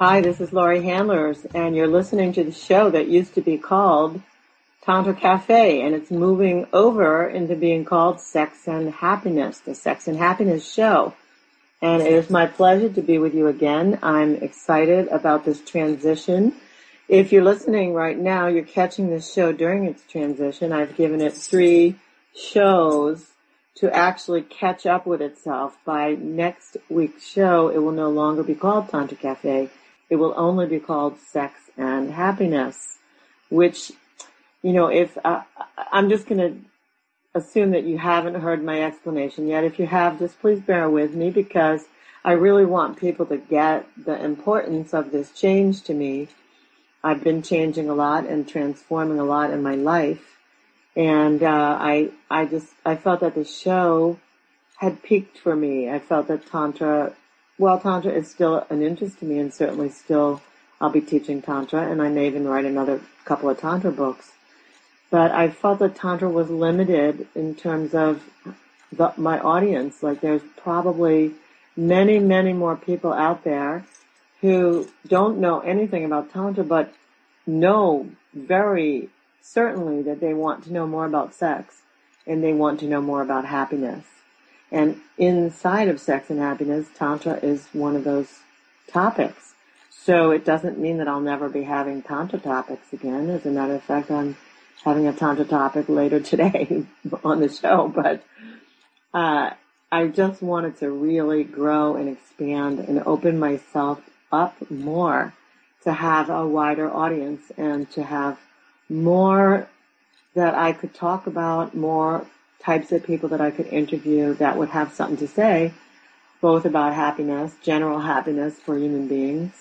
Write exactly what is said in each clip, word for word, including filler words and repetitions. Hi, this is Laurie Handlers, and you're listening to the show that used to be called Tantra Café, and it's moving over into being called Sex and Happiness, the Sex and Happiness show. And it is my pleasure to be with you again. I'm excited about this transition. If you're listening right now, you're catching this show during its transition. I've given it three shows to actually catch up with itself. By next week's show, it will no longer be called Tantra Café. It will only be called Sex and Happiness, which... You know, if uh, I'm just going to assume that you haven't heard my explanation yet. If you have, just please bear with me, because I really want people to get the importance of this change to me. I've been changing a lot and transforming a lot in my life. And uh, I I just, I felt that the show had peaked for me. I felt that Tantra, well, Tantra is still an interest to me, and certainly still I'll be teaching Tantra, and I may even write another couple of Tantra books. But I felt that Tantra was limited in terms of the, my audience. Like, there's probably many, many more people out there who don't know anything about Tantra, but know very certainly that they want to know more about sex, and they want to know more about happiness. And inside of Sex and Happiness, Tantra is one of those topics. So it doesn't mean that I'll never be having Tantra topics again. As a matter of fact, I'm having a Tantra topic later today on the show, but uh, I just wanted to really grow and expand and open myself up more to have a wider audience and to have more that I could talk about, more types of people that I could interview that would have something to say, both about happiness, general happiness for human beings,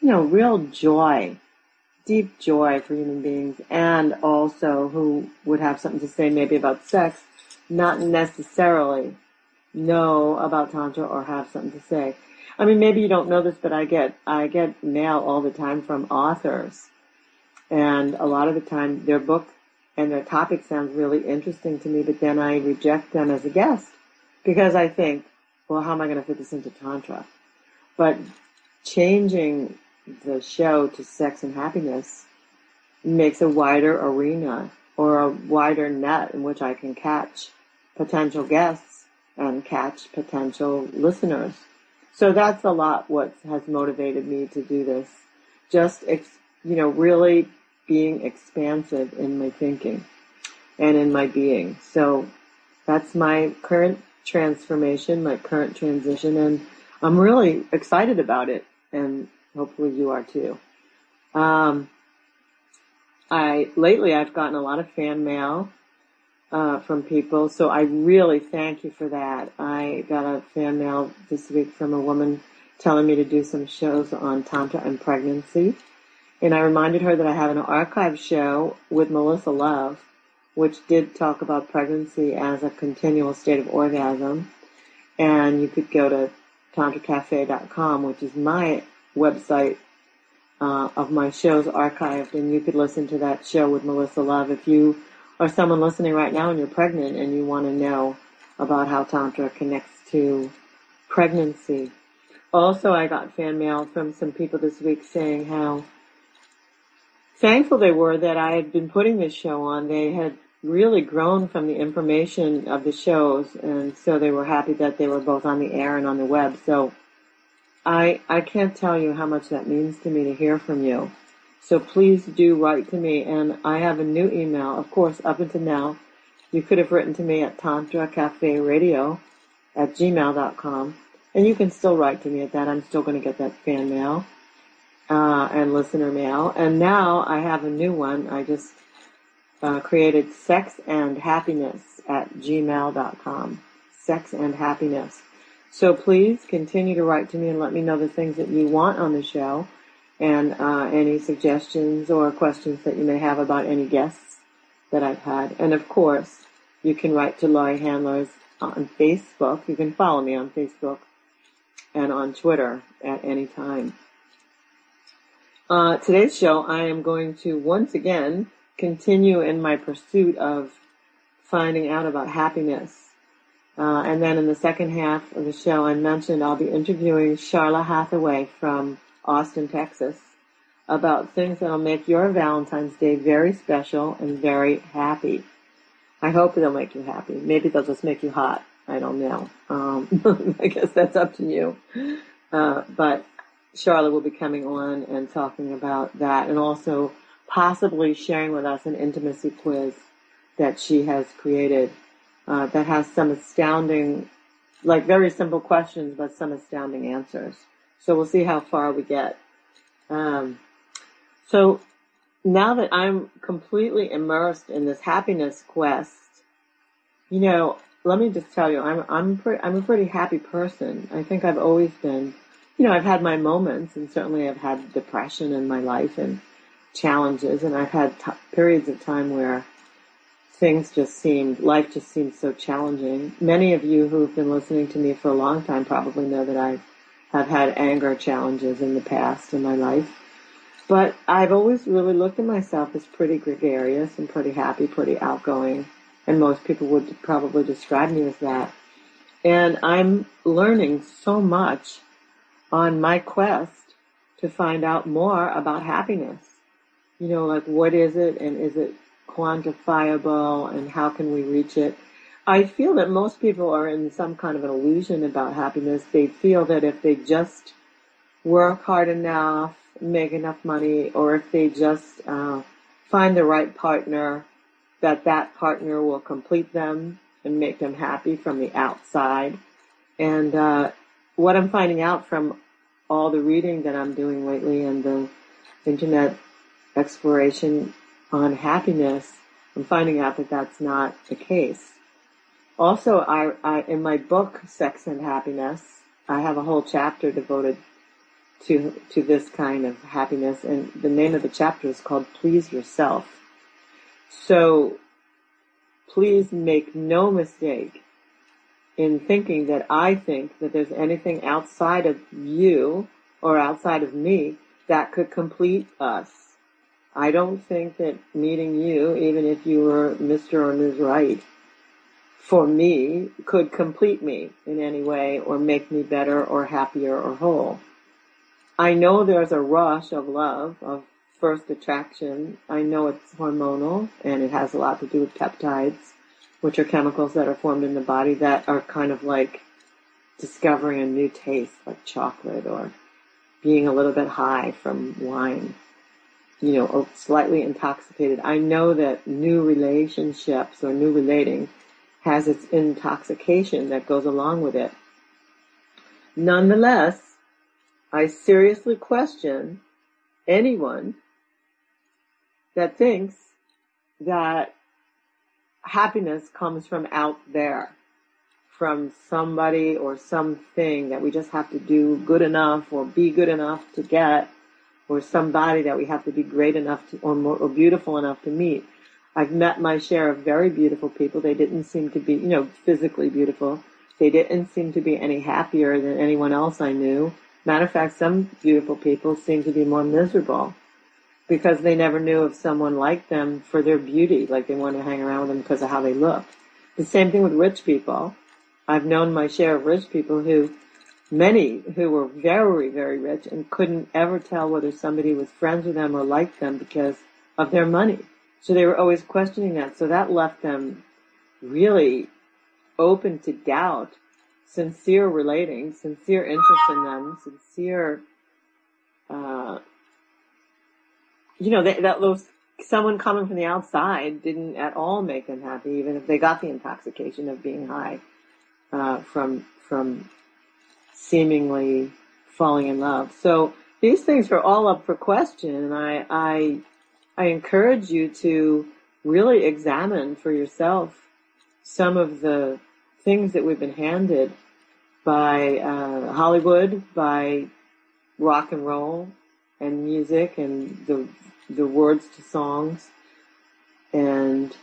you know, real joy, deep joy for human beings, and also who would have something to say maybe about sex, not necessarily know about Tantra or have something to say. I mean, maybe you don't know this, but I get I get mail all the time from authors, and a lot of the time their book and their topic sounds really interesting to me, but then I reject them as a guest because I think, well, how am I going to fit this into Tantra? But changing the show to Sex and Happiness makes a wider arena or a wider net in which I can catch potential guests and catch potential listeners. So that's a lot what has motivated me to do this. Just, ex- you know, really being expansive in my thinking and in my being. So that's my current transformation, my current transition, and I'm really excited about it, and hopefully you are too. Um, I lately I've gotten a lot of fan mail uh, from people, so I really thank you for that. I got a fan mail this week from a woman telling me to do some shows on Tantra and pregnancy, and I reminded her that I have an archive show with Melissa Love, which did talk about pregnancy as a continual state of orgasm, and you could go to Tantra Cafe dot com, which is my website uh, of my shows archived, and you could listen to that show with Melissa Love. If you are someone listening right now and you're pregnant and you want to know about how Tantra connects to pregnancy. Also, I got fan mail from some people this week saying how thankful they were that I had been putting this show on. They had really grown from the information of the shows, and so they were happy that they were both on the air and on the web. So I I can't tell you how much that means to me to hear from you. So please do write to me, and I have a new email. Of course, up until now, you could have written to me at tantra cafe radio at gmail dot com, and you can still write to me at that. I'm still going to get that fan mail uh, and listener mail. And now I have a new one. I just uh, created sex and happiness at gmail dot com, sex and happiness. So please continue to write to me and let me know the things that you want on the show, and uh, any suggestions or questions that you may have about any guests that I've had. And, of course, you can write to Laurie Handlers on Facebook. You can follow me on Facebook and on Twitter at any time. Uh, today's show, I am going to, once again, continue in my pursuit of finding out about happiness. Uh, and then in the second half of the show, I mentioned I'll be interviewing Charla Hathaway from Austin, Texas, about things that will make your Valentine's Day very special and very happy. I hope they'll make you happy. Maybe they'll just make you hot. I don't know. Um, I guess that's up to you. Uh, but Charla will be coming on and talking about that, and also possibly sharing with us an intimacy quiz that she has created uh, that has some astounding, like very simple questions, but some astounding answers. So we'll see how far we get. Um, so now that I'm completely immersed in this happiness quest, you know, let me just tell you, I'm I'm pre- I'm a pretty happy person. I think I've always been. You know, I've had my moments, and certainly I've had depression in my life and challenges, and I've had t- periods of time where things just seemed, life just seemed so challenging. Many of you who have been listening to me for a long time probably know that I have had anger challenges in the past in my life. But I've always really looked at myself as pretty gregarious and pretty happy, pretty outgoing, and most people would probably describe me as that. And I'm learning so much on my quest to find out more about happiness. You know, like what is it, and is it quantifiable, and how can we reach it? I feel that most people are in some kind of an illusion about happiness. They feel that if they just work hard enough, make enough money, or if they just uh, find the right partner, that that partner will complete them and make them happy from the outside. And uh what I'm finding out from all the reading that I'm doing lately and the internet exploration on happiness, I'm finding out that that's not the case. Also, I, I in my book, Sex and Happiness, I have a whole chapter devoted to to this kind of happiness, and the name of the chapter is called Please Yourself. So please make no mistake in thinking that I think that there's anything outside of you or outside of me that could complete us. I don't think that meeting you, even if you were Mister or Miz Right, for me, could complete me in any way or make me better or happier or whole. I know there's a rush of love, of first attraction. I know it's hormonal, and it has a lot to do with peptides, which are chemicals that are formed in the body that are kind of like discovering a new taste, like chocolate, or being a little bit high from wine, you know, or slightly intoxicated. I know that new relationships or new relating has its intoxication that goes along with it. Nonetheless, I seriously question anyone that thinks that happiness comes from out there, from somebody or something that we just have to do good enough or be good enough to get, or somebody that we have to be great enough to, or, more, or beautiful enough to meet. I've met my share of very beautiful people. They didn't seem to be, you know, physically beautiful. They didn't seem to be any happier than anyone else I knew. Matter of fact, some beautiful people seem to be more miserable, because they never knew if someone liked them for their beauty, like they wanted to hang around with them because of how they looked. The same thing with rich people. I've known my share of rich people who, many who were very, very rich and couldn't ever tell whether somebody was friends with them or liked them because of their money. So they were always questioning that. So that left them really open to doubt, sincere relating, sincere interest in them, sincere, uh, you know, that, that those, someone coming from the outside didn't at all make them happy, even if they got the intoxication of being high uh, from from seemingly falling in love. So these things are all up for question, and I I, I encourage you to really examine for yourself some of the things that we've been handed by uh, Hollywood, by rock and roll, and music, and the the words to songs, and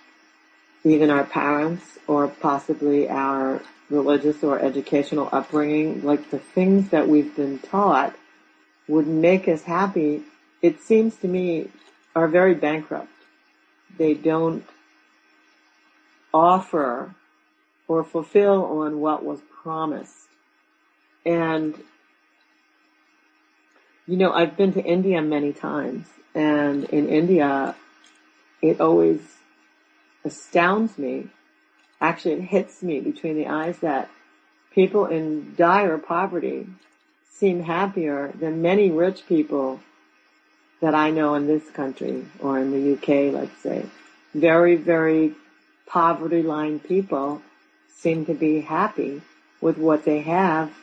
even our parents, or possibly our religious or educational upbringing. Like the things that we've been taught would make us happy, it seems to me, are very bankrupt. They don't offer or fulfill on what was promised. And You know, I've been to India many times, and in India, it always astounds me. Actually, it hits me between the eyes that people in dire poverty seem happier than many rich people that I know in this country or in the U K, let's say. Very, very poverty line people seem to be happy with what they have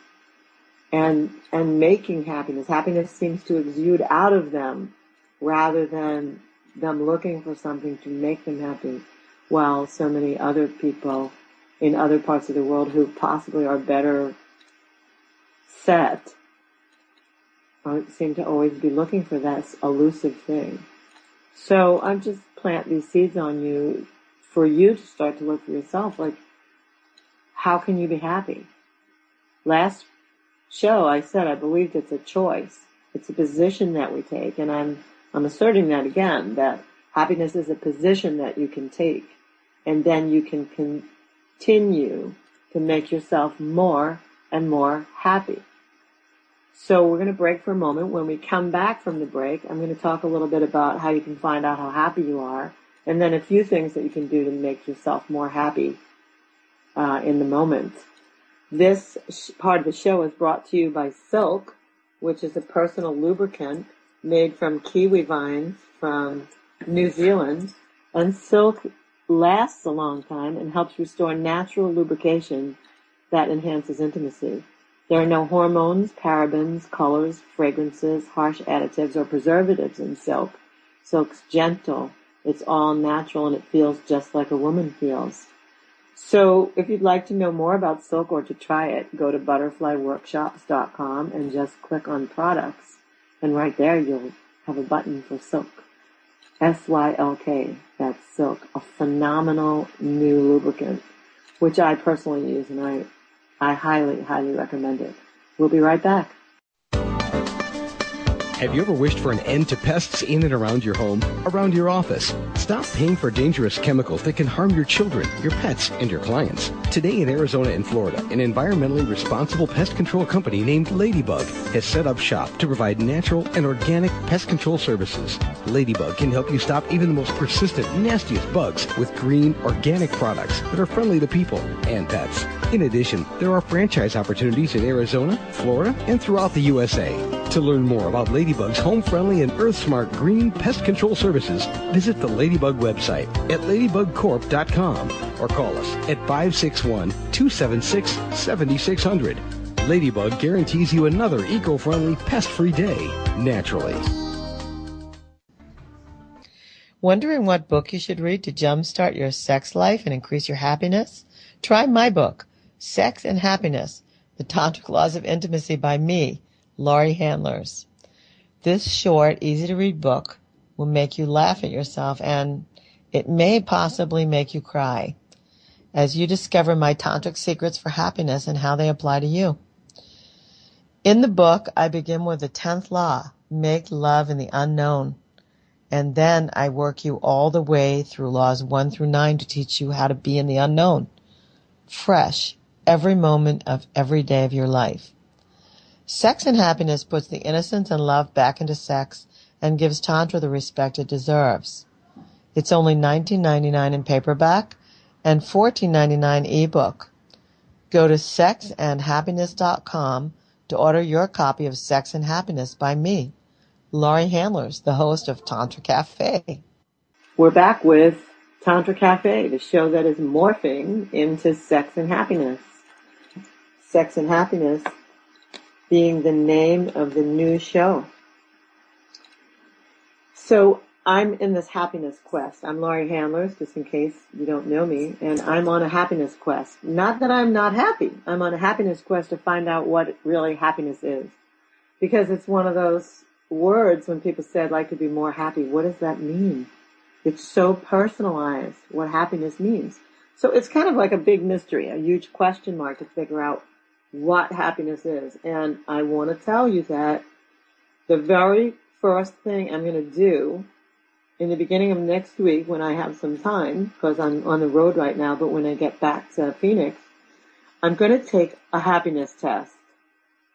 and and making happiness. Happiness seems to exude out of them rather than them looking for something to make them happy, while so many other people in other parts of the world who possibly are better set seem to always be looking for that elusive thing. So I'm just plant these seeds on you for you to start to look for yourself. Like, how can you be happy? Last show, I said I believed it's a choice. It's a position that we take, and I'm I'm asserting that again, that happiness is a position that you can take, and then you can continue to make yourself more and more happy. So we're going to break for a moment. When we come back from the break, I'm going to talk a little bit about how you can find out how happy you are, and then a few things that you can do to make yourself more happy uh, in the moment. This sh- part of the show is brought to you by Sylk, which is a personal lubricant made from kiwi vines from New Zealand. And Sylk lasts a long time and helps restore natural lubrication that enhances intimacy. There are no hormones, parabens, colors, fragrances, harsh additives, or preservatives in Sylk. Sylk's gentle. It's all natural, and it feels just like a woman feels. So if you'd like to know more about Sylk or to try it, go to butterfly workshops dot com and just click on products. And right there, you'll have a button for Sylk. S Y L K, that's Sylk, a phenomenal new lubricant, which I personally use, and I I highly, highly recommend it. We'll be right back. Have you ever wished for an end to pests in and around your home, around your office? Stop paying for dangerous chemicals that can harm your children, your pets, and your clients. Today in Arizona and Florida, an environmentally responsible pest control company named Ladybug has set up shop to provide natural and organic pest control services. Ladybug can help you stop even the most persistent, nastiest bugs with green, organic products that are friendly to people and pets. In addition, there are franchise opportunities in Arizona, Florida, and throughout the U S A. To learn more about Ladybug's home-friendly and earth-smart green pest control services, visit the Ladybug website at ladybug corp dot com or call us at five six one, two seven six, seven six zero zero. Ladybug guarantees you another eco-friendly, pest-free day, naturally. Wondering what book you should read to jumpstart your sex life and increase your happiness? Try my book, Sex and Happiness, The Tantric Laws of Intimacy by me, Laurie Handlers. This short, easy-to-read book will make you laugh at yourself, and it may possibly make you cry as you discover my tantric secrets for happiness and how they apply to you. In the book, I begin with the tenth law, make love in the unknown, and then I work you all the way through laws one through nine to teach you how to be in the unknown, fresh, every moment of every day of your life. Sex and Happiness puts the innocence and love back into sex and gives Tantra the respect it deserves. It's only nineteen ninety-nine dollars in paperback and fourteen ninety-nine dollars ebook. Go to sex and happiness dot com to order your copy of Sex and Happiness by me, Laurie Handlers, the host of Tantra Café. We're back with Tantra Café, the show that is morphing into Sex and Happiness. Sex and Happiness being the name of the new show. So I'm in this happiness quest. I'm Laurie Handlers, just in case you don't know me, and I'm on a happiness quest. Not that I'm not happy. I'm on a happiness quest to find out what really happiness is. Because it's one of those words when people say, I'd like to be more happy. What does that mean? It's so personalized what happiness means. So it's kind of like a big mystery, a huge question mark to figure out what happiness is. And I want to tell you that the very first thing I'm going to do in the beginning of next week, when I have some time, because I'm on the road right now, but when I get back to Phoenix, I'm going to take a happiness test.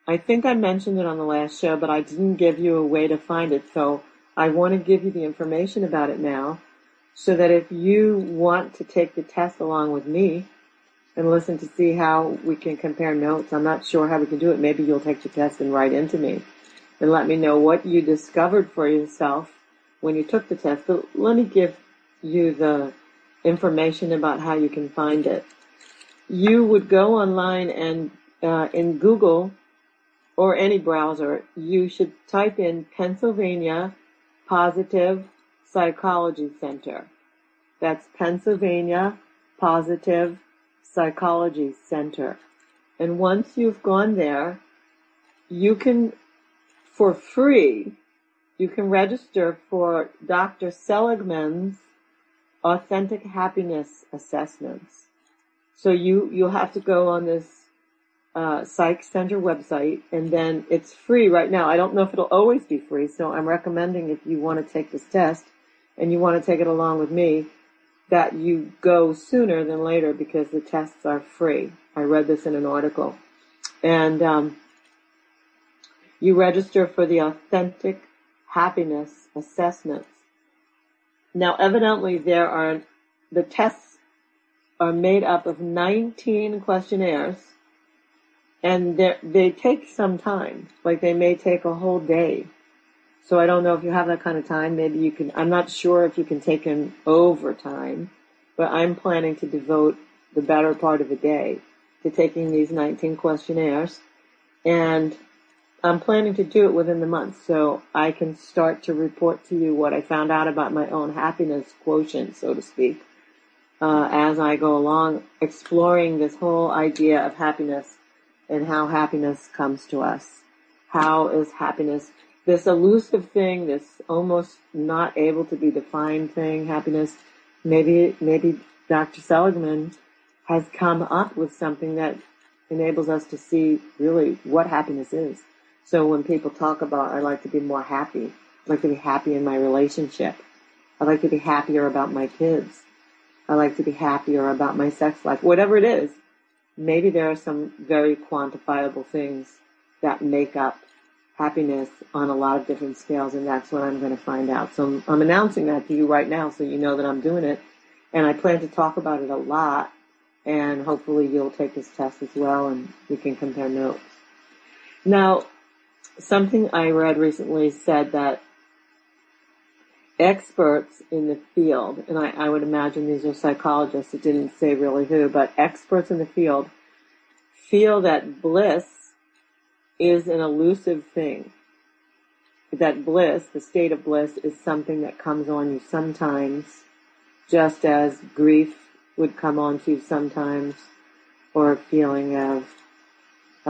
I I think I mentioned it on the last show, but I didn't give you a way to find it. So I want to give you the information about it now so that if you want to take the test along with me and listen to see how we can compare notes, I'm not sure how we can do it. Maybe you'll take your test and write into me and let me know what you discovered for yourself when you took the test. But let me give you the information about how you can find it. You would go online and uh, in Google or any browser, you should type in Pennsylvania Positive Psychology Center. That's Pennsylvania Positive Psychology Center. And once you've gone there, you can, for free, you can register for Doctor Seligman's Authentic Happiness Assessments. So you, you'll have to go on this uh Psych Center website, and then it's free right now. I don't know if it'll always be free, so I'm recommending if you want to take this test and you want to take it along with me, that you go sooner than later because the tests are free. I read this in an article. And um you register for the Authentic Happiness Assessments. Now, evidently, there are, the tests are made up of nineteen questionnaires, and they take some time. Like, they may take a whole day. So I don't know if you have that kind of time. Maybe you can, I'm not sure if you can take them over time, but I'm planning to devote the better part of a day to taking these nineteen questionnaires. And I'm planning to do it within the month so I can start to report to you what I found out about my own happiness quotient, so to speak, uh, as I go along exploring this whole idea of happiness and how happiness comes to us. How is happiness, this elusive thing, this almost not able to be defined thing, happiness, maybe, maybe Doctor Seligman has come up with something that enables us to see really what happiness is. So when people talk about, I like to be more happy, I like to be happy in my relationship, I like to be happier about my kids, I like to be happier about my sex life, whatever it is, maybe there are some very quantifiable things that make up happiness on a lot of different scales, and that's what I'm going to find out. So I'm, I'm announcing that to you right now so you know that I'm doing it, and I plan to talk about it a lot, and hopefully you'll take this test as well, and we can compare notes. Now, something I read recently said that experts in the field, and I, I would imagine these are psychologists, it didn't say really who, but experts in the field feel that bliss is an elusive thing. That bliss, the state of bliss, is something that comes on you sometimes, just as grief would come on to you sometimes, or a feeling of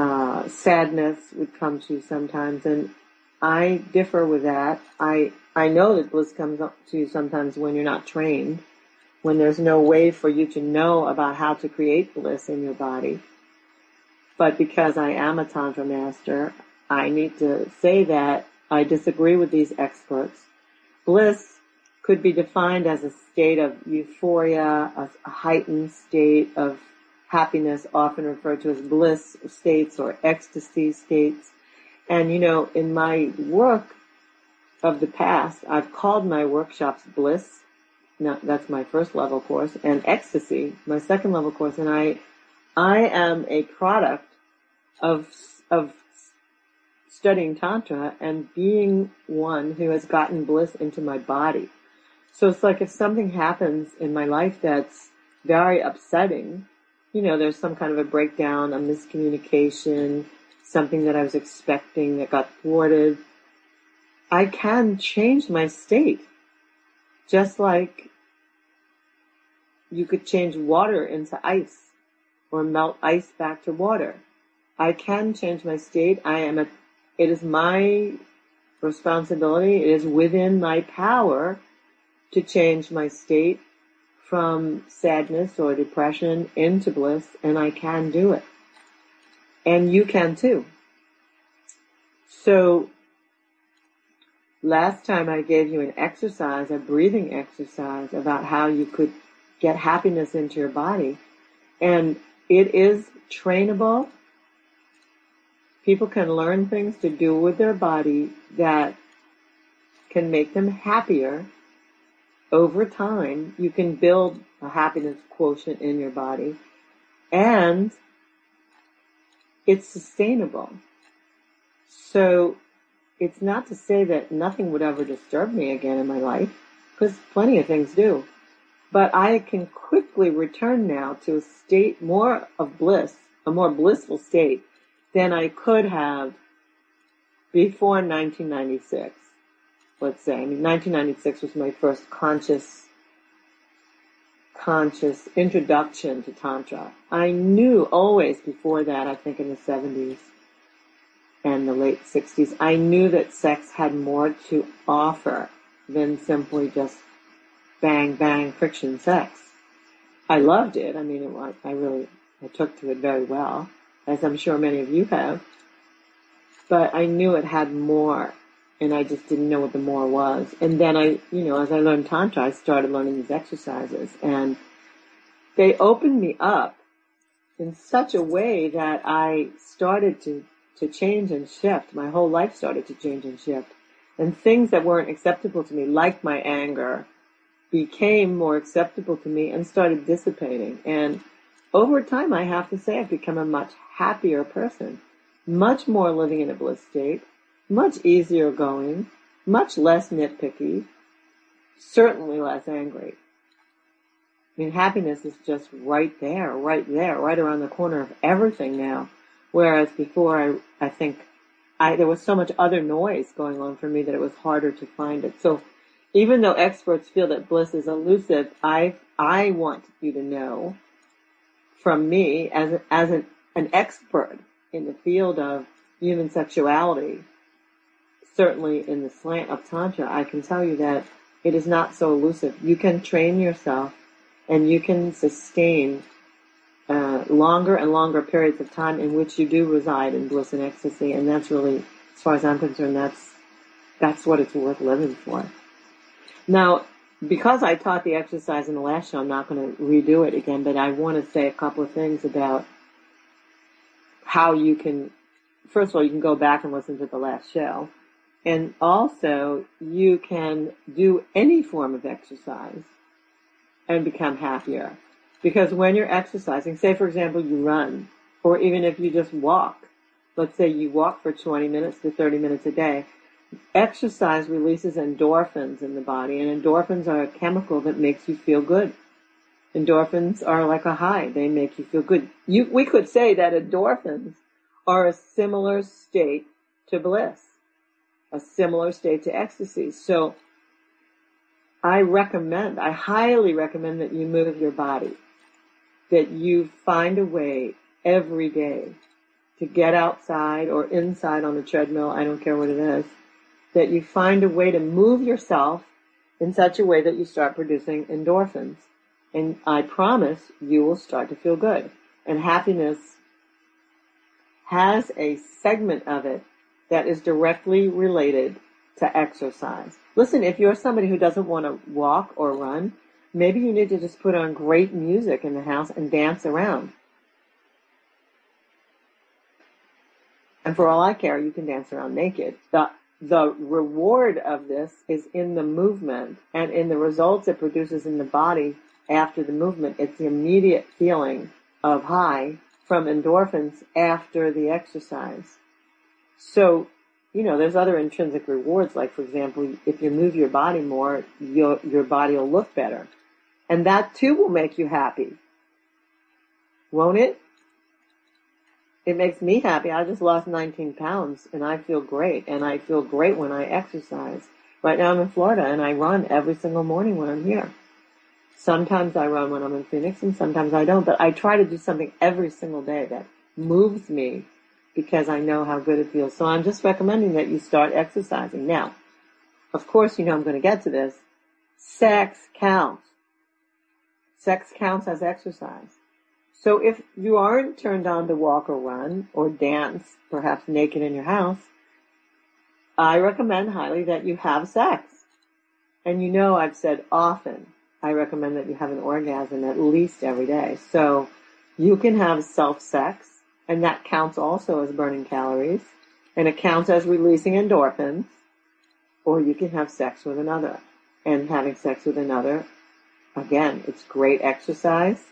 Uh, sadness would come to you sometimes, and I differ with that. I, I know that bliss comes up to you sometimes when you're not trained, when there's no way for you to know about how to create bliss in your body. But because I am a Tantra master, I need to say that I disagree with these experts. Bliss could be defined as a state of euphoria, a, a heightened state of happiness, often referred to as bliss states or ecstasy states. And, you know, in my work of the past, I've called my workshops bliss. Now, that's my first level course, and ecstasy, my second level course. And I, I am a product of, of studying Tantra and being one who has gotten bliss into my body. So it's like if something happens in my life that's very upsetting, you know, there's some kind of a breakdown, a miscommunication, something that I was expecting that got thwarted, I can change my state. Just like you could change water into ice or melt ice back to water. I can change my state. I am a, it is my responsibility. It is within my power to change my state from sadness or depression into bliss, and I can do it. And you can too. So, last time I gave you an exercise, a breathing exercise, about how you could get happiness into your body. And it is trainable. people can learn things to do with their body that can make them happier. Over time, you can build a happiness quotient in your body, and it's sustainable. So it's not to say that nothing would ever disturb me again in my life, because plenty of things do. But I can quickly return now to a state more of bliss, a more blissful state than I could have before nineteen ninety-six. Let's say, I mean, nineteen ninety-six was my first conscious, conscious introduction to Tantra. I knew always before that, I think in the seventies and the late sixties, I knew that sex had more to offer than simply just bang, bang, friction sex. I loved it. I mean, it, I really, I took to it very well, as I'm sure many of you have. But I knew it had more. And I just didn't know what the more was. And then I, you know, as I learned Tantra, I started learning these exercises. And they opened me up in such a way that I started to, to change and shift. My whole life started to change and shift. And things that weren't acceptable to me, like my anger, became more acceptable to me and started dissipating. And over time, I have to say, I've become a much happier person, much more living in a bliss state, much easier going, much less nitpicky, certainly less angry. I mean, happiness is just right there, right there, right around the corner of everything now. Whereas before, I, I think I, there was so much other noise going on for me that it was harder to find it. So even though experts feel that bliss is elusive, I, I want you to know from me as, a, as an, an expert in the field of human sexuality, certainly in the slant of Tantra, I can tell you that it is not so elusive. You can train yourself and you can sustain uh, longer and longer periods of time in which you do reside in bliss and ecstasy. And that's really, as far as I'm concerned, that's that's what it's worth living for. Now, because I taught the exercise in the last show, I'm not going to redo it again, but I want to say a couple of things about how you can, first of all, you can go back and listen to the last show. And also, you can do any form of exercise and become happier. Because when you're exercising, say, for example, you run, or even if you just walk, let's say you walk for twenty minutes to thirty minutes a day, exercise releases endorphins in the body, and endorphins are a chemical that makes you feel good. Endorphins are like a high. They make you feel good. You, we could say that endorphins are a similar state to bliss, a similar state to ecstasy. So I recommend, I highly recommend that you move your body, that you find a way every day to get outside or inside on a treadmill, I don't care what it is, that you find a way to move yourself in such a way that you start producing endorphins. And I promise you will start to feel good. And happiness has a segment of it that is directly related to exercise. Listen, if you're somebody who doesn't want to walk or run, maybe you need to just put on great music in the house and dance around. And for all I care, you can dance around naked. The, the reward of this is in the movement and in the results it produces in the body after the movement. It's the immediate feeling of high from endorphins after the exercise. So, you know, there's other intrinsic rewards, like, for example, if you move your body more, your your body will look better. And that, too, will make you happy. Won't it? It makes me happy. I just lost nineteen pounds, and I feel great. And I feel great when I exercise. Right now I'm in Florida, and I run every single morning when I'm here. Sometimes I run when I'm in Phoenix, and sometimes I don't. But I try to do something every single day that moves me, because I know how good it feels. So I'm just recommending that you start exercising. Now, of course, you know I'm going to get to this. Sex counts. Sex counts as exercise. So if you aren't turned on to walk or run or dance, perhaps naked in your house, I recommend highly that you have sex. And you know I've said often, I recommend that you have an orgasm at least every day. So you can have self-sex. and that counts also as burning calories, and it counts as releasing endorphins, or you can have sex with another. And having sex with another, again, it's great exercise.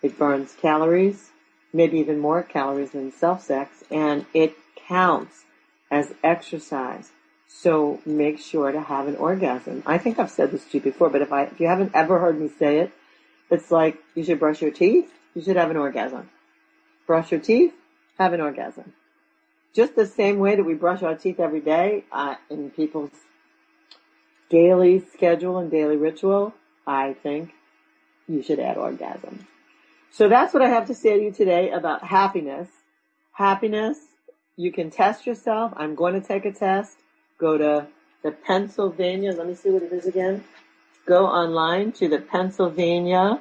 It burns calories, maybe even more calories than self-sex, and it counts as exercise. So make sure to have an orgasm. I think I've said this to you before, but if I if you haven't ever heard me say it, it's like you should brush your teeth, you should have an orgasm. Brush your teeth, have an orgasm. Just the same way that we brush our teeth every day uh, in people's daily schedule and daily ritual, I think you should add orgasm. So that's what I have to say to you today about happiness. Happiness, you can test yourself. I'm going to take a test. Go to the Pennsylvania, let me see what it is again. Go online to the Pennsylvania,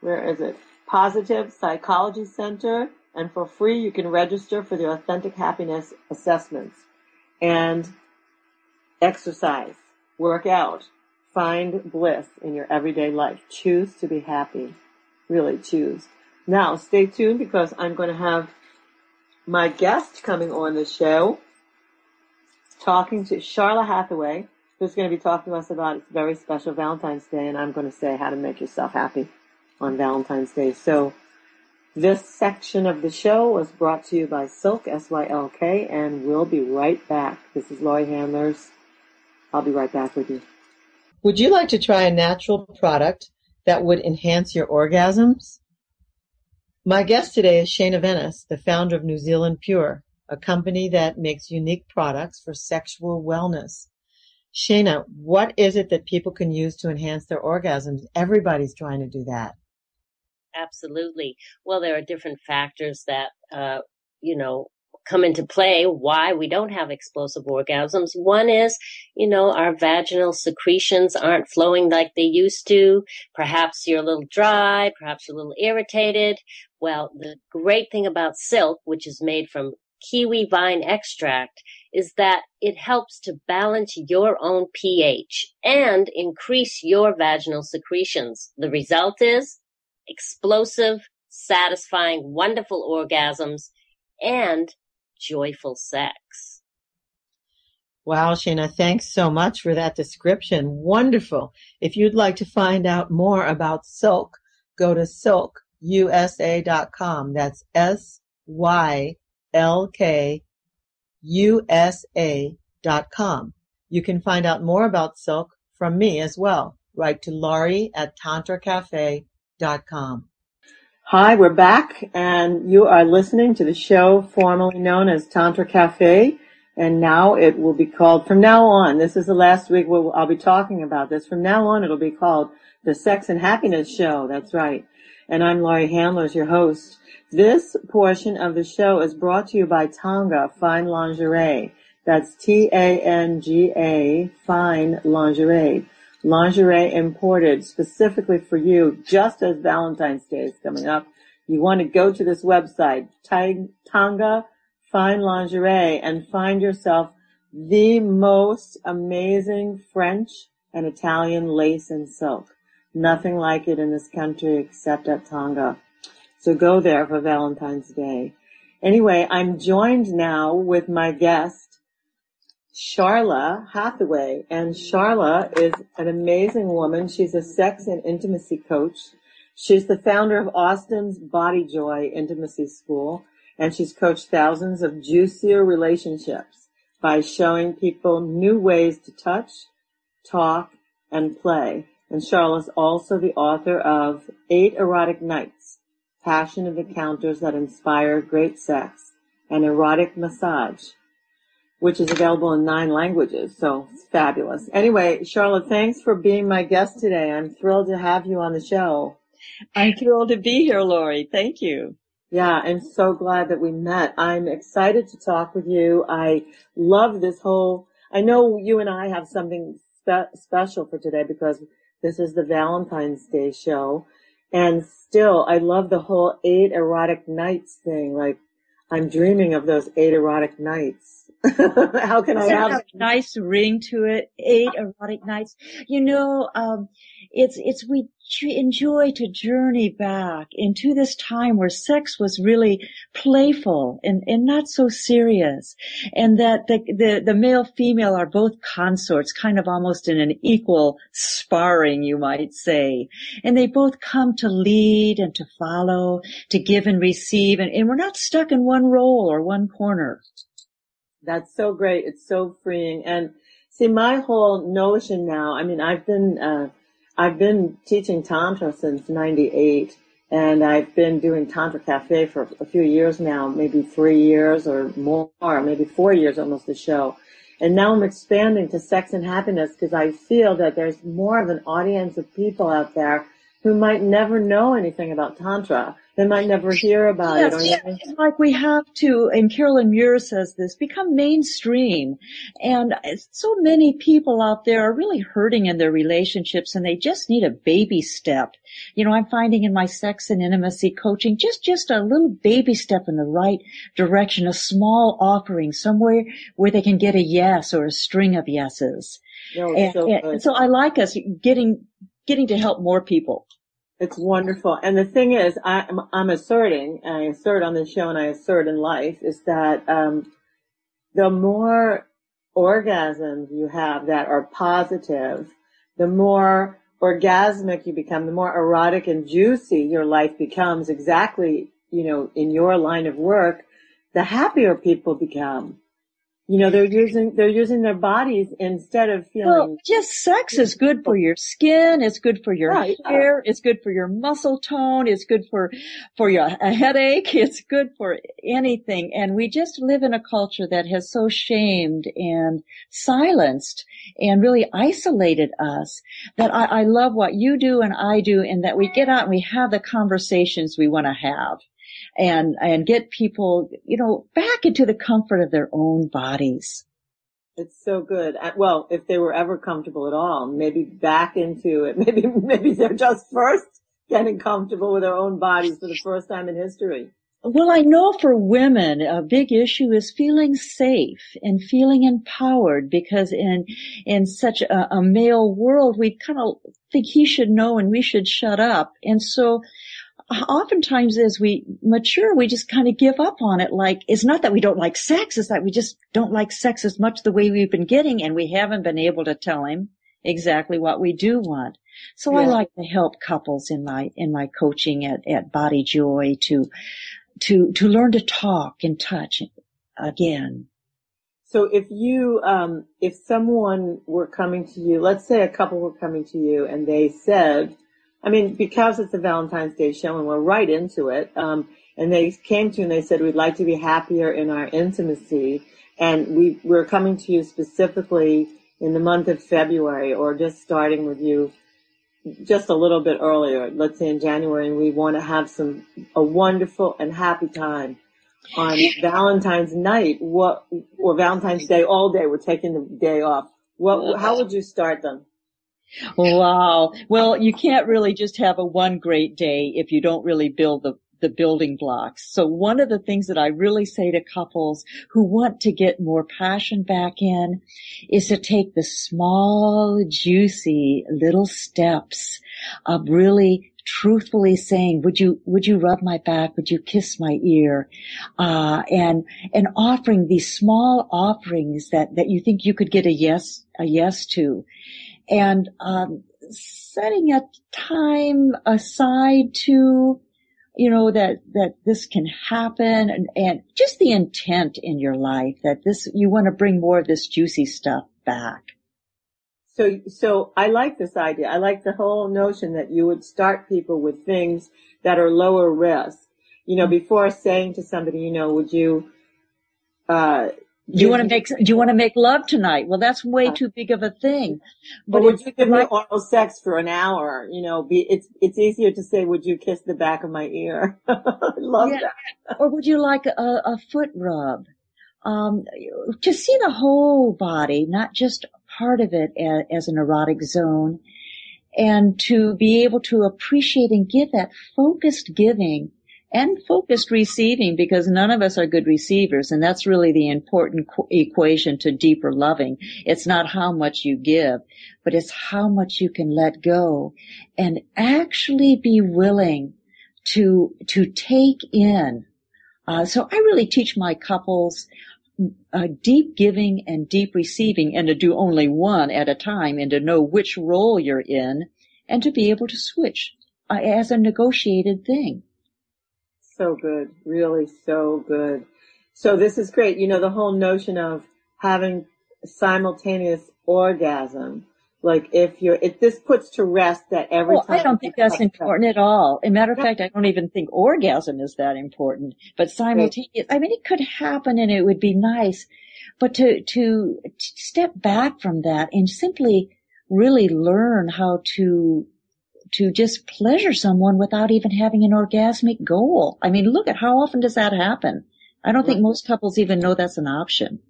where is it? Positive Psychology Center. And for free, you can register for the Authentic Happiness Assessments. And exercise, work out, find bliss in your everyday life. Choose to be happy. Really choose. Now, stay tuned because I'm going to have my guest coming on the show, talking to Charla Hathaway, who's going to be talking to us about it's very special Valentine's Day, and I'm going to say how to make yourself happy on Valentine's Day. So this section of the show was brought to you by Sylk, S Y L K, and we'll be right back. This is Laurie Handlers. I'll be right back with you. Would you like to try a natural product that would enhance your orgasms? My guest today is Shayna Venice, the founder of New Zealand Pure, a company that makes unique products for sexual wellness. Shayna, what is it that people can use to enhance their orgasms? Everybody's trying to do that. Absolutely. Well, there are different factors that, uh, you know, come into play why we don't have explosive orgasms. One is, you know, our vaginal secretions aren't flowing like they used to. Perhaps you're a little dry, perhaps you're a little irritated. Well, the great thing about Sylk, which is made from kiwi vine extract, is that it helps to balance your own pH and increase your vaginal secretions. The result is explosive, satisfying, wonderful orgasms, and joyful sex. Wow, Shayna, thanks so much for that description. Wonderful. If you'd like to find out more about Sylk, go to silk u s a dot com. That's S Y L K U S A dot com. You can find out more about Sylk from me as well. Write to Laurie at Tantra Cafe dot com. Hi, we're back, and you are listening to the show formerly known as Tantra Cafe, and now it will be called, from now on, this is the last week where I'll be talking about this. From now on, it'll be called the Sex and Happiness Show. That's right. And I'm Laurie Handlers, your host. This portion of the show is brought to you by Tanga Fine Lingerie. That's T A N G A, Fine Lingerie. Lingerie imported specifically for you, just as Valentine's Day is coming up. You want to go to this website, Tanga Fine Lingerie, and find yourself the most amazing French and Italian lace and silk. Nothing like it in this country except at Tanga. So go there for Valentine's Day. Anyway, I'm joined now with my guest, Charla Hathaway, and Charla is an amazing woman. She's a sex and intimacy coach. She's the founder of Austin's Body Joy Intimacy School, and she's coached thousands of juicier relationships by showing people new ways to touch, talk, and play. And Charla's also the author of Eight Erotic Nights, Passionate Encounters That Inspire Great Sex, and Erotic Massage, which is available in nine languages, so it's fabulous. Anyway, Charla, thanks for being my guest today. I'm thrilled to have you on the show. I'm thrilled to be here, Laurie. Thank you. Yeah, I'm so glad that we met. I'm excited to talk with you. I love this whole, I know you and I have something spe- special for today because this is the Valentine's Day show. And still, I love the whole eight erotic nights thing. Like, I'm dreaming of those eight erotic nights. How can I have a nice ring to it? Eight erotic nights. You know, um, it's, it's, we enjoy to journey back into this time where sex was really playful and, and not so serious. And that the, the, the male female are both consorts, kind of almost in an equal sparring, you might say. And they both come to lead and to follow, to give and receive. And, and we're not stuck in one role or one corner. That's so great. It's so freeing. And see, my whole notion now, I mean, I've been, uh, I've been teaching Tantra since ninety-eight, and I've been doing Tantra Cafe for a few years now, maybe three years or more, maybe four years almost a show. And now I'm expanding to sex and happiness because I feel that there's more of an audience of people out there who might never know anything about Tantra. They might never hear about yes, it. Yes, it's like we have to, and Carolyn Muir says this, become mainstream. And so many people out there are really hurting in their relationships, and they just need a baby step. You know, I'm finding in my sex and intimacy coaching, just, just a little baby step in the right direction, a small offering, somewhere where they can get a yes or a string of yeses. No, and, so, and so I like us getting... getting to help more people. It's wonderful. And the thing is, I'm, I'm asserting, and I assert on this show and I assert in life, is that um, the more orgasms you have that are positive, the more orgasmic you become, the more erotic and juicy your life becomes, exactly, you know, in your line of work, the happier people become. You know, they're using, they're using their bodies instead of feeling. Well, just sex is good for your skin. It's good for your right. hair. It's good for your muscle tone. It's good for, for your a headache. It's good for anything. And we just live in a culture that has so shamed and silenced and really isolated us that I, I love what you do and I do, and that we get out and we have the conversations we want to have. And, and get people, you know, back into the comfort of their own bodies. It's so good. Well, if they were ever comfortable at all, maybe back into it. Maybe, maybe they're just first getting comfortable with their own bodies for the first time in history. Well, I know for women, a big issue is feeling safe and feeling empowered, because in, in such a, a male world, we kind of think he should know and we should shut up. And so, oftentimes as we mature, we just kind of give up on it. Like, it's not that we don't like sex, it's that we just don't like sex as much the way we've been getting, and we haven't been able to tell him exactly what we do want. So yeah. I like to help couples in my, in my coaching at, at Body Joy to, to, to learn to talk and touch again. So if you, um, if someone were coming to you, let's say a couple were coming to you and they said, I mean, because it's a Valentine's Day show and we're right into it, um, and they came to you and they said, we'd like to be happier in our intimacy, and we, we're coming to you specifically in the month of February, or just starting with you just a little bit earlier, let's say in January, and we want to have some, a wonderful and happy time on Valentine's night, what, or Valentine's Day all day, we're taking the day off. What, how would you start them? Wow. Well, you can't really just have a one great day if you don't really build the, the building blocks. So one of the things that I really say to couples who want to get more passion back in is to take the small, juicy little steps of really truthfully saying, would you, would you rub my back? Would you kiss my ear? Uh, and, and offering these small offerings that, that you think you could get a yes, a yes to. And um setting a time aside to, you know, that, that this can happen, and, and just the intent in your life that this, you want to bring more of this juicy stuff back. So, so I like this idea. I like the whole notion that you would start people with things that are lower risk. You know, before saying to somebody, you know, would you, uh, Do you want to make, do you want to make love tonight? Well, that's way too big of a thing. But, but would you give me oral sex for an hour? You know, be, it's, it's easier to say, would you kiss the back of my ear? Love yeah. that. Or would you like a, a foot rub? Um, to see the whole body, not just part of it as, as an erotic zone, and to be able to appreciate and give that focused giving and focused receiving, because none of us are good receivers. And that's really the important qu- equation to deeper loving. It's not how much you give, but it's how much you can let go and actually be willing to, to take in. Uh, so I really teach my couples Uh, deep giving and deep receiving, and to do only one at a time, and to know which role you're in, and to be able to switch uh, as a negotiated thing. So good. Really so good. So this is great. You know, the whole notion of having simultaneous orgasm, like if you're, if this puts to rest that every well, time. I don't think that's important at all. As a matter of fact, I don't even think orgasm is that important, but simultaneous, I mean, it could happen and it would be nice, but to, to step back from that and simply really learn how to, to just pleasure someone without even having an orgasmic goal. I mean, look at how often does that happen? I don't think most couples even know that's an option.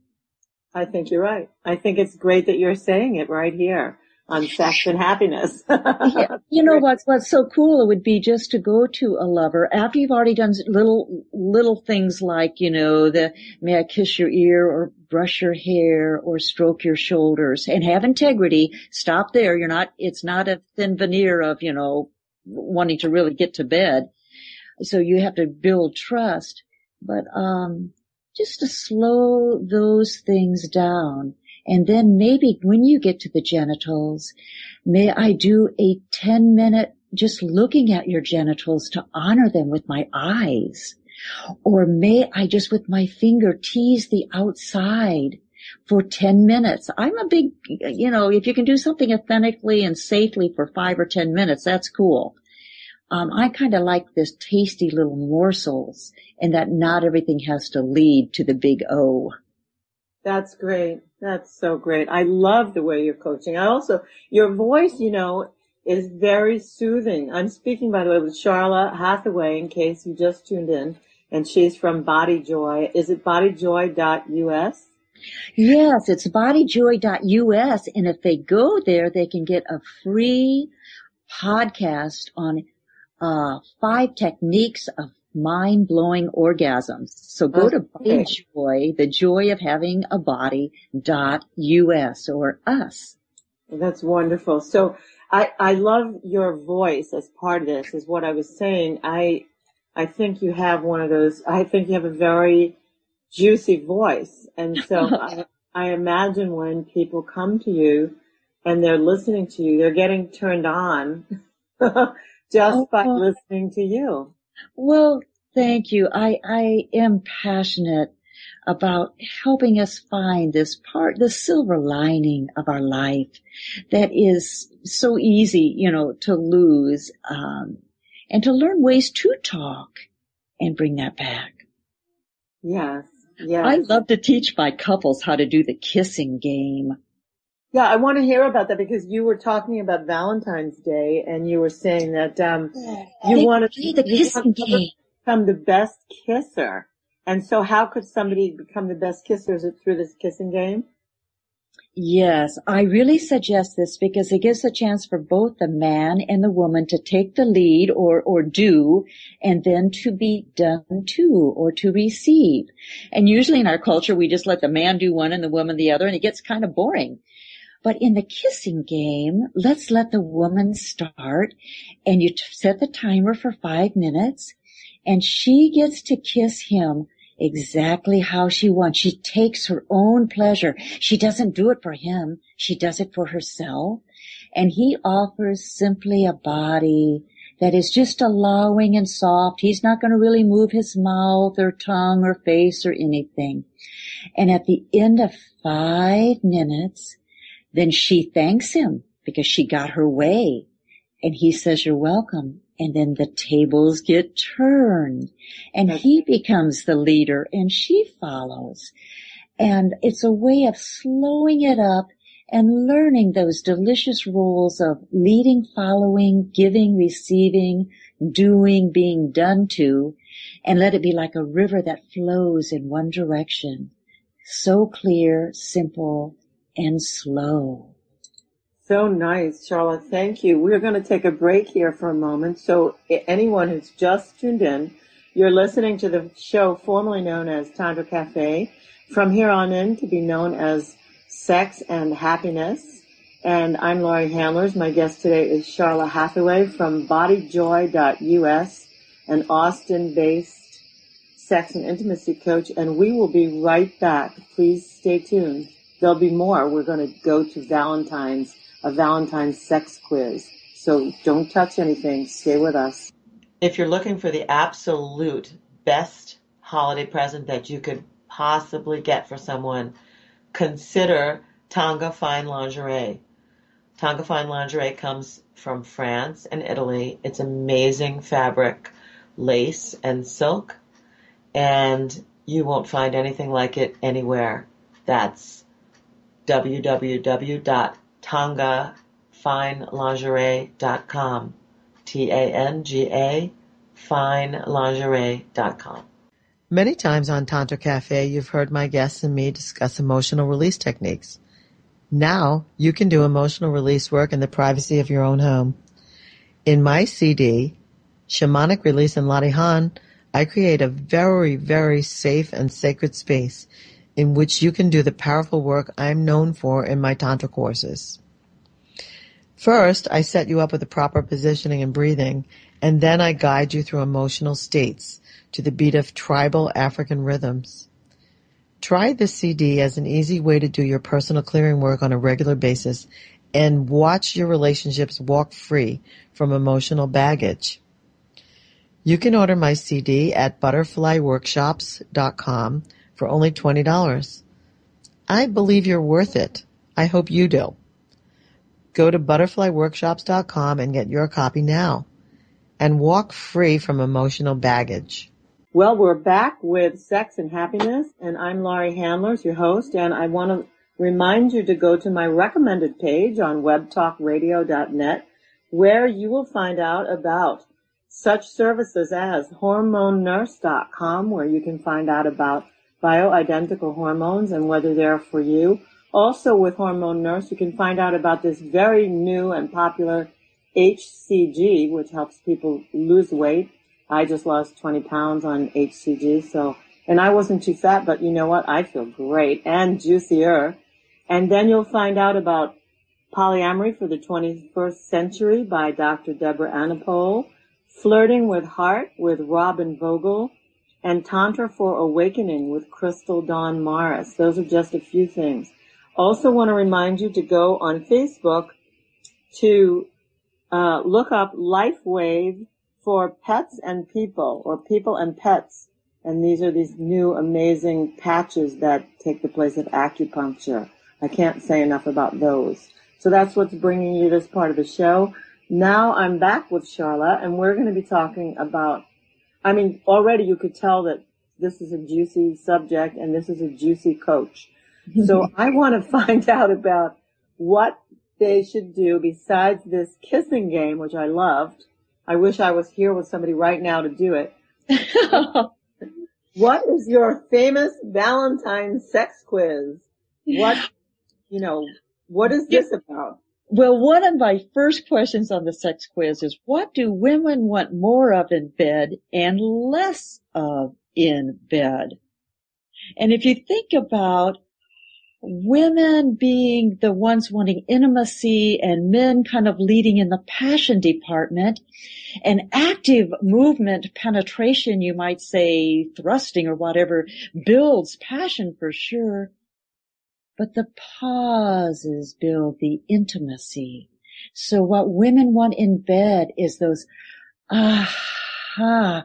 I think you're right. I think it's great that you're saying it right here on Sex and Happiness. Yeah. You know what's what's so cool? It would be just to go to a lover after you've already done little little things like, you know, the may I kiss your ear or brush your hair or stroke your shoulders, and have integrity. Stop there. You're not. It's not a thin veneer of, you know, wanting to really get to bed. So you have to build trust, but um. just to slow those things down. And then maybe when you get to the genitals, may I do a ten minute just looking at your genitals to honor them with my eyes? Or may I just with my finger tease the outside for ten minutes? I'm a big, you know, if you can do something authentically and safely for five or ten minutes, that's cool. Um, I kind of like this tasty little morsels, and that not everything has to lead to the big O. That's great. That's so great. I love the way you're coaching. I also, your voice, you know, is very soothing. I'm speaking, by the way, with Charla Hathaway, in case you just tuned in, and she's from Body Joy. Is it body joy dot u s? Yes, it's body joy dot u s, and if they go there, they can get a free podcast on Uh, five techniques of mind-blowing orgasms. So go okay. to Body Joy, the joy of having a body, dot U S or us. That's wonderful. So I, I love your voice as part of this, is what I was saying. I, I think you have one of those, I think you have a very juicy voice. And so I, I imagine when people come to you and they're listening to you, they're getting turned on. Just by listening to you. Well, thank you. I, I am passionate about helping us find this part, the silver lining of our life that is so easy, you know, to lose, um, and to learn ways to talk and bring that back. Yes. Yes. I love to teach my couples how to do the kissing game. Yeah, I want to hear about that, because you were talking about Valentine's Day, and you were saying that um you they want to the you want to become the best kisser. And so how could somebody become the best kisser? Is it through this kissing game? Yes, I really suggest this because it gives a chance for both the man and the woman to take the lead or or do, and then to be done to or to receive. And usually in our culture, we just let the man do one and the woman the other, and it gets kind of boring. But in the kissing game, let's let the woman start, and you t- set the timer for five minutes, and she gets to kiss him exactly how she wants. She takes her own pleasure. She doesn't do it for him. She does it for herself. And he offers simply a body that is just allowing and soft. He's not going to really move his mouth or tongue or face or anything. And at the end of five minutes... then she thanks him because she got her way. And he says, you're welcome. And then the tables get turned. And he becomes the leader and she follows. And it's a way of slowing it up and learning those delicious roles of leading, following, giving, receiving, doing, being done to. And let it be like a river that flows in one direction. So clear, simple, and slow. So nice, Charlotte. Thank you. We're going to take a break here for a moment. So anyone who's just tuned in, You're listening to the show formerly known as Tantra Café, from here on in to be known as Sex and Happiness. And I'm Laurie Handlers. My guest today is Charla Hathaway from body joy dot u s, an Austin-based sex and intimacy coach. And we will be right back. Please stay tuned. There'll be more. We're going to go to Valentine's, a Valentine's sex quiz. So don't touch anything. Stay with us. If you're looking for the absolute best holiday present that you could possibly get for someone, consider Tanga Fine Lingerie. Tanga Fine Lingerie comes from France and Italy. It's amazing fabric, lace and silk, and you won't find anything like it anywhere. That's w w w dot tanga fine lingerie dot com. T A N G A, fine lingerie dot com. Many times on Tantra Cafe, you've heard my guests and me discuss emotional release techniques. Now, you can do emotional release work in the privacy of your own home. In my C D, Shamanic Release in Latihan, I create a very, very safe and sacred space in which you can do the powerful work I'm known for in my Tantra courses. First, I set you up with the proper positioning and breathing, and then I guide you through emotional states to the beat of tribal African rhythms. Try this C D as an easy way to do your personal clearing work on a regular basis and watch your relationships walk free from emotional baggage. You can order my C D at butterfly workshops dot com for only twenty dollars. I believe you're worth it. I hope you do. Go to butterfly workshops dot com and get your copy now and walk free from emotional baggage. Well, we're back with Sex and Happiness, and I'm Laurie Handlers, your host, and I want to remind you to go to my recommended page on web talk radio dot net, where you will find out about such services as hormone nurse dot com, where you can find out about bioidentical hormones and whether they're for you. Also with Hormone Nurse, you can find out about this very new and popular H C G, which helps people lose weight. I just lost twenty pounds on H C G, so, and I wasn't too fat, but you know what? I feel great and juicier. And then you'll find out about Polyamory for the twenty-first century by Doctor Deborah Annapole, Flirting with Heart with Robin Vogel, and Tantra for Awakening with Crystal Dawn Morris. Those are just a few things. Also want to remind you to go on Facebook to uh look up LifeWave for Pets and People, or People and Pets. And these are these new amazing patches that take the place of acupuncture. I can't say enough about those. So that's what's bringing you this part of the show. Now I'm back with Charla, and we're going to be talking about, I mean, already you could tell that this is a juicy subject and this is a juicy coach. So I want to find out about what they should do besides this kissing game, which I loved. I wish I was here with somebody right now to do it. What is your famous Valentine's sex quiz? What, you know, what is this about? Well, one of my first questions on the sex quiz is, what do women want more of in bed and less of in bed? And if you think about women being the ones wanting intimacy and men kind of leading in the passion department and active movement, penetration, you might say, thrusting or whatever, builds passion for sure. But the pauses build the intimacy. So what women want in bed is those, aha,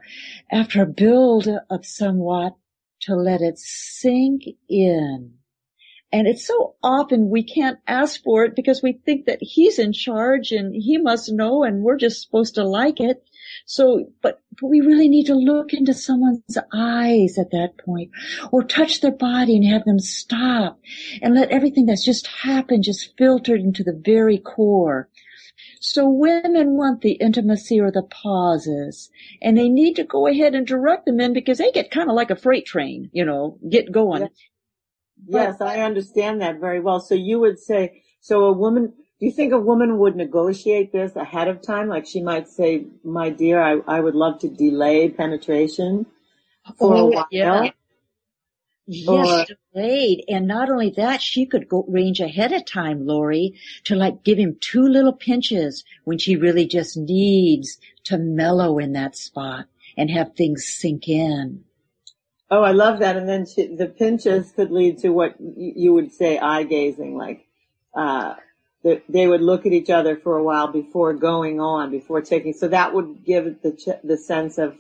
after a build up somewhat, to let it sink in. And it's so often we can't ask for it because we think that he's in charge and he must know and we're just supposed to like it. So, but, but we really need to look into someone's eyes at that point, or touch their body and have them stop and let everything that's just happened just filtered into the very core. So women want the intimacy or the pauses, and they need to go ahead and direct the men because they get kind of like a freight train, you know, get going. Yes. Yes, I understand that very well. So you would say, so a woman, Do you think a woman would negotiate this ahead of time? Like she might say, my dear, I, I would love to delay penetration for oh, a while. Yeah. Yes, delayed. And not only that, she could go range ahead of time, Laurie, to like give him two little pinches when she really just needs to mellow in that spot and have things sink in. Oh, I love that. And then she, the pinches could lead to what you would say eye gazing, like, uh, they would look at each other for a while before going on, before taking. So that would give the the sense of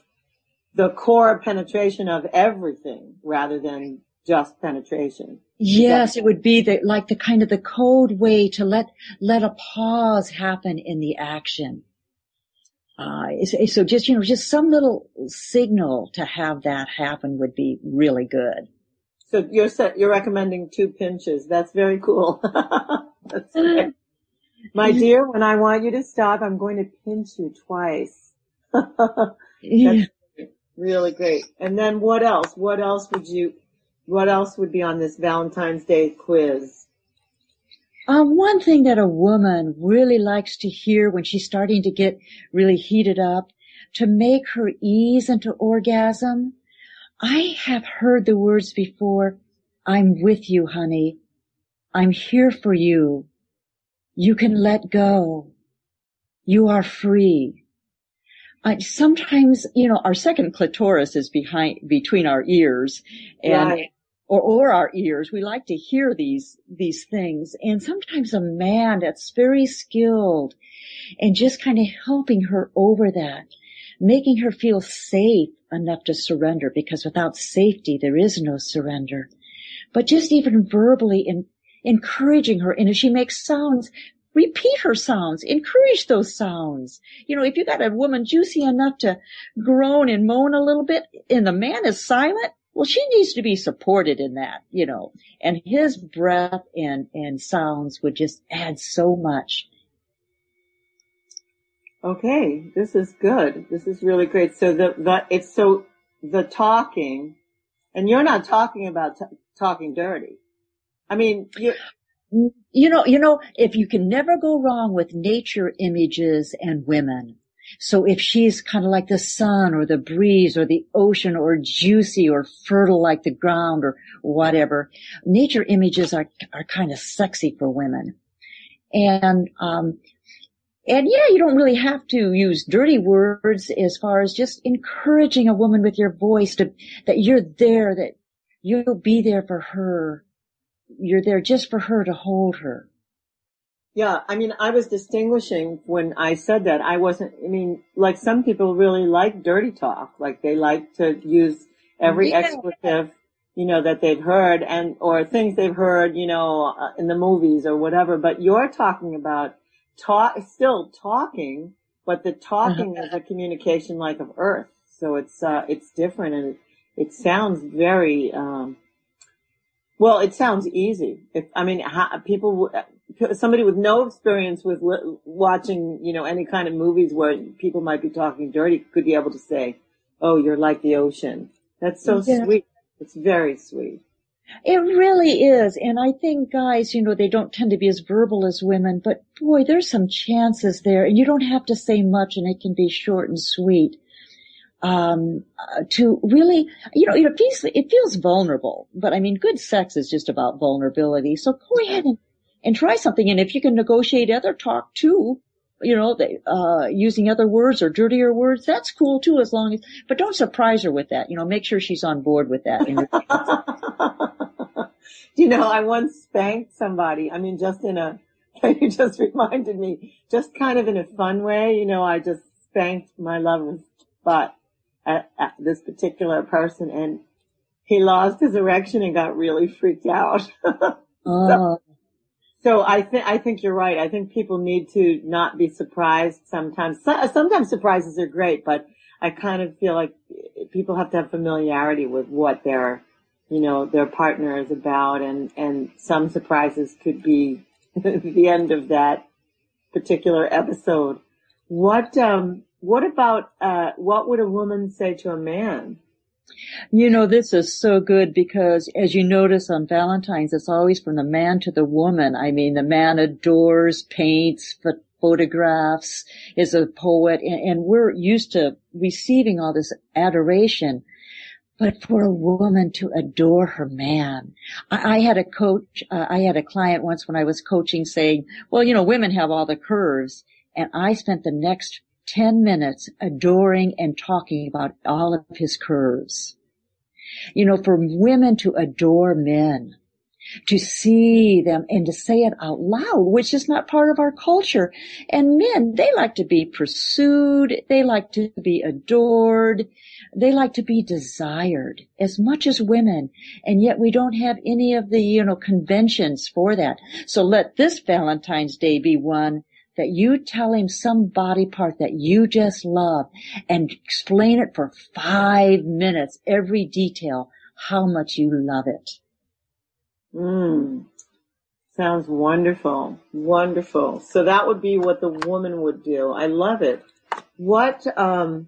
the core penetration of everything rather than just penetration. Yes, that's- it would be the, like the kind of the code way to let let a pause happen in the action. Uh, so just, you know, just some little signal to have that happen would be really good. So you're set, you're recommending two pinches. That's very cool. That's great. My dear, when I want you to stop, I'm going to pinch you twice. That's really great. And then what else? What else would you, what else would be on this Valentine's Day quiz? Um, one thing that a woman really likes to hear when she's starting to get really heated up, to make her ease into orgasm, I have heard the words before, I'm with you, honey. I'm here for you. You can let go. You are free. I, sometimes, you know, our second clitoris is behind, between our ears and, right. or, or our ears. We like to hear these, these things. And sometimes a man that's very skilled and just kind of helping her over that, making her feel safe enough to surrender, because without safety, there is no surrender, but just even verbally in encouraging her. And if she makes sounds, repeat her sounds, encourage those sounds. You know, if you got a woman juicy enough to groan and moan a little bit and the man is silent, well, she needs to be supported in that, you know, and his breath and, and sounds would just add so much. Okay. This is good. This is really great. So the, the, it's so the talking, and you're not talking about t- talking dirty. I mean, you you know, you know, if you can never go wrong with nature images and women. So if she's kind of like the sun or the breeze or the ocean or juicy or fertile like the ground or whatever, nature images are, are kind of sexy for women. And, um, and yeah, you don't really have to use dirty words as far as just encouraging a woman with your voice to, that you're there, that you'll be there for her. You're there just for her to hold her. Yeah, I mean, I was distinguishing when I said that. I wasn't, I mean, like some people really like dirty talk. Like they like to use every yeah. expletive, you know, that they've heard and, or things they've heard, you know, uh, in the movies or whatever. But you're talking about talk, still talking, but the talking uh-huh. is a communication like of earth. So it's, uh, it's different and it, it sounds very, um, well, it sounds easy. If, I mean, how, people, somebody with no experience with li- watching, you know, any kind of movies where people might be talking dirty could be able to say, oh, you're like the ocean. That's so yeah. sweet. It's very sweet. It really is. And I think guys, you know, they don't tend to be as verbal as women, but boy, there's some chances there. And you don't have to say much and it can be short and sweet. Um, uh, to really, you know, you know, it feels, it feels vulnerable, but I mean, good sex is just about vulnerability. So go ahead and, and try something. And if you can negotiate other talk too, you know, they, uh, using other words or dirtier words, that's cool too, as long as, but don't surprise her with that. You know, make sure she's on board with that. You know, I once spanked somebody. I mean, just in a, you just reminded me, just kind of in a fun way, you know, I just spanked my lover's butt. At, at this particular person, and he lost his erection and got really freaked out. so, oh. so I think I think you're right. I think people need to not be surprised sometimes. So- sometimes surprises are great, but I kind of feel like people have to have familiarity with what their, you know, their partner is about, and and some surprises could be the end of that particular episode. What um. What about, uh, what would a woman say to a man You know, this is so good because, as you notice on Valentine's, it's always from the man to the woman. I mean, the man adores, paints, ph- photographs, is a poet, and, and we're used to receiving all this adoration. But for a woman to adore her man, I, I had a coach, uh, I had a client once when I was coaching saying, well, you know, women have all the curves, and I spent the next ten minutes adoring and talking about all of his curves. You know, for women to adore men, to see them and to say it out loud, which is not part of our culture. And men, they like to be pursued. They like to be adored. They like to be desired as much as women. And yet we don't have any of the, you know, conventions for that. So let this Valentine's Day be one that you tell him some body part that you just love and explain it for five minutes, every detail, how much you love it. Mm. Sounds wonderful. Wonderful. So that would be what the woman would do. I love it. What, um,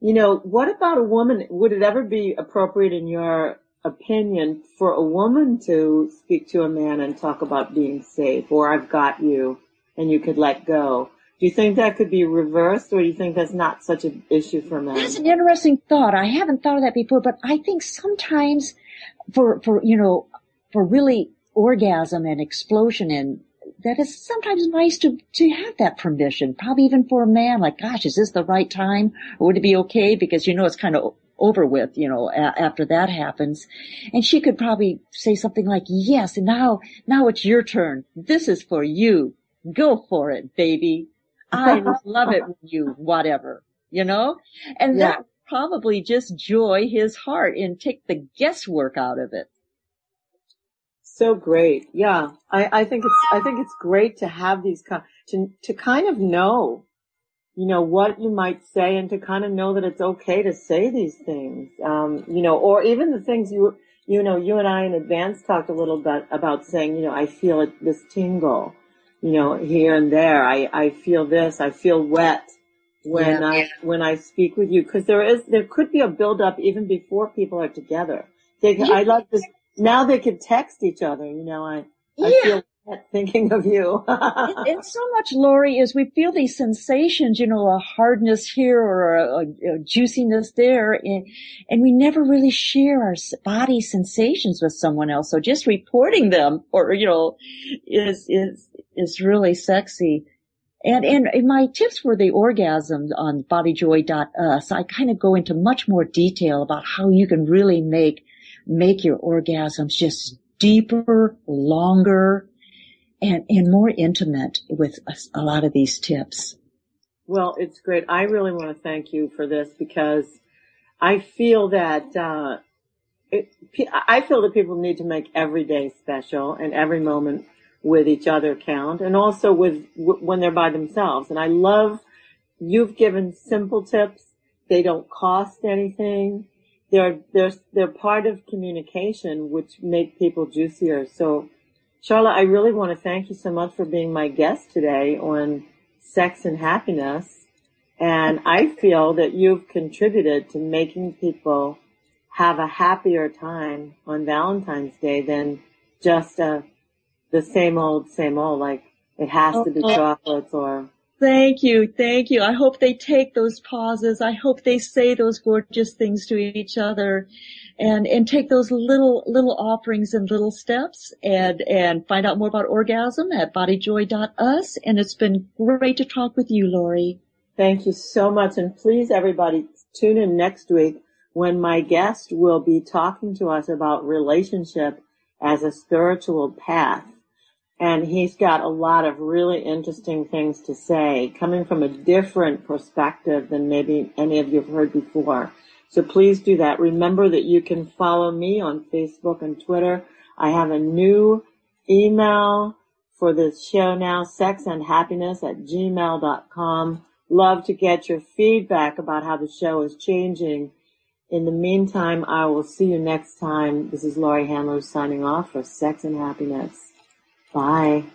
you know, what about a woman? Would it ever be appropriate, in your opinion, for a woman to speak to a man and talk about being safe, or I've got you and you could let go? Do you think that could be reversed, or do you think that's not such an issue for men? That's an interesting thought. I haven't thought of that before, but I think sometimes for, for, you know, for really orgasm and explosion, and that is sometimes nice to, to have that permission, probably even for a man, like, gosh, is this the right time? Or would it be okay? Because, you know, it's kind of over with, you know, a- after that happens. And she could probably say something like, yes, and now, now it's your turn. This is for you. Go for it, baby. I love it when you, whatever, you know? And yeah. That probably just joy his heart and take the guesswork out of it. So great. Yeah. I, I think it's, I think it's great to have these, to, to kind of know, you know, what you might say, and to kind of know that it's okay to say these things. Um, you know, or even the things you, you know, you and I in advance talked a little bit about saying, you know, I feel it, this tingle, you know, here and there. I, I feel this, I feel wet when yeah. I, when I speak with you. Cause there is, there could be a buildup even before people are together. They, yeah. I love this. Now they can text each other, you know, I, I yeah. feel bad thinking of you. and, and so much, Laurie, is we feel these sensations, you know, a hardness here or a, a, a juiciness there, and, and we never really share our body sensations with someone else. So just reporting them or, you know, is, is, is really sexy. And, and, and my tips for the orgasm on body joy dot u s, I kind of go into much more detail about how you can really make Make your orgasms just deeper, longer, and, and more intimate with a, a lot of these tips. Well, it's great. I really want to thank you for this, because I feel that, uh, it, I feel that people need to make every day special and every moment with each other count, and also with, when they're by themselves. And I love, you've given simple tips. They don't cost anything. They're, they're, they're part of communication, which make people juicier. So, Charla, I really want to thank you so much for being my guest today on Sex and Happiness. And I feel that you've contributed to making people have a happier time on Valentine's Day than just a, the same old, same old, like it has to be chocolates or... Thank you. Thank you. I hope they take those pauses. I hope they say those gorgeous things to each other, and, and take those little, little offerings and little steps, and, and find out more about orgasm at body joy dot u s. And it's been great to talk with you, Laurie. Thank you so much. And please, everybody, tune in next week when my guest will be talking to us about relationship as a spiritual path. And he's got a lot of really interesting things to say, coming from a different perspective than maybe any of you have heard before. So please do that. Remember that you can follow me on Facebook and Twitter. I have a new email for this show now, sex and happiness at gmail dot com. Love to get your feedback about how the show is changing. In the meantime, I will see you next time. This is Laurie Handler signing off for Sex and Happiness. Bye.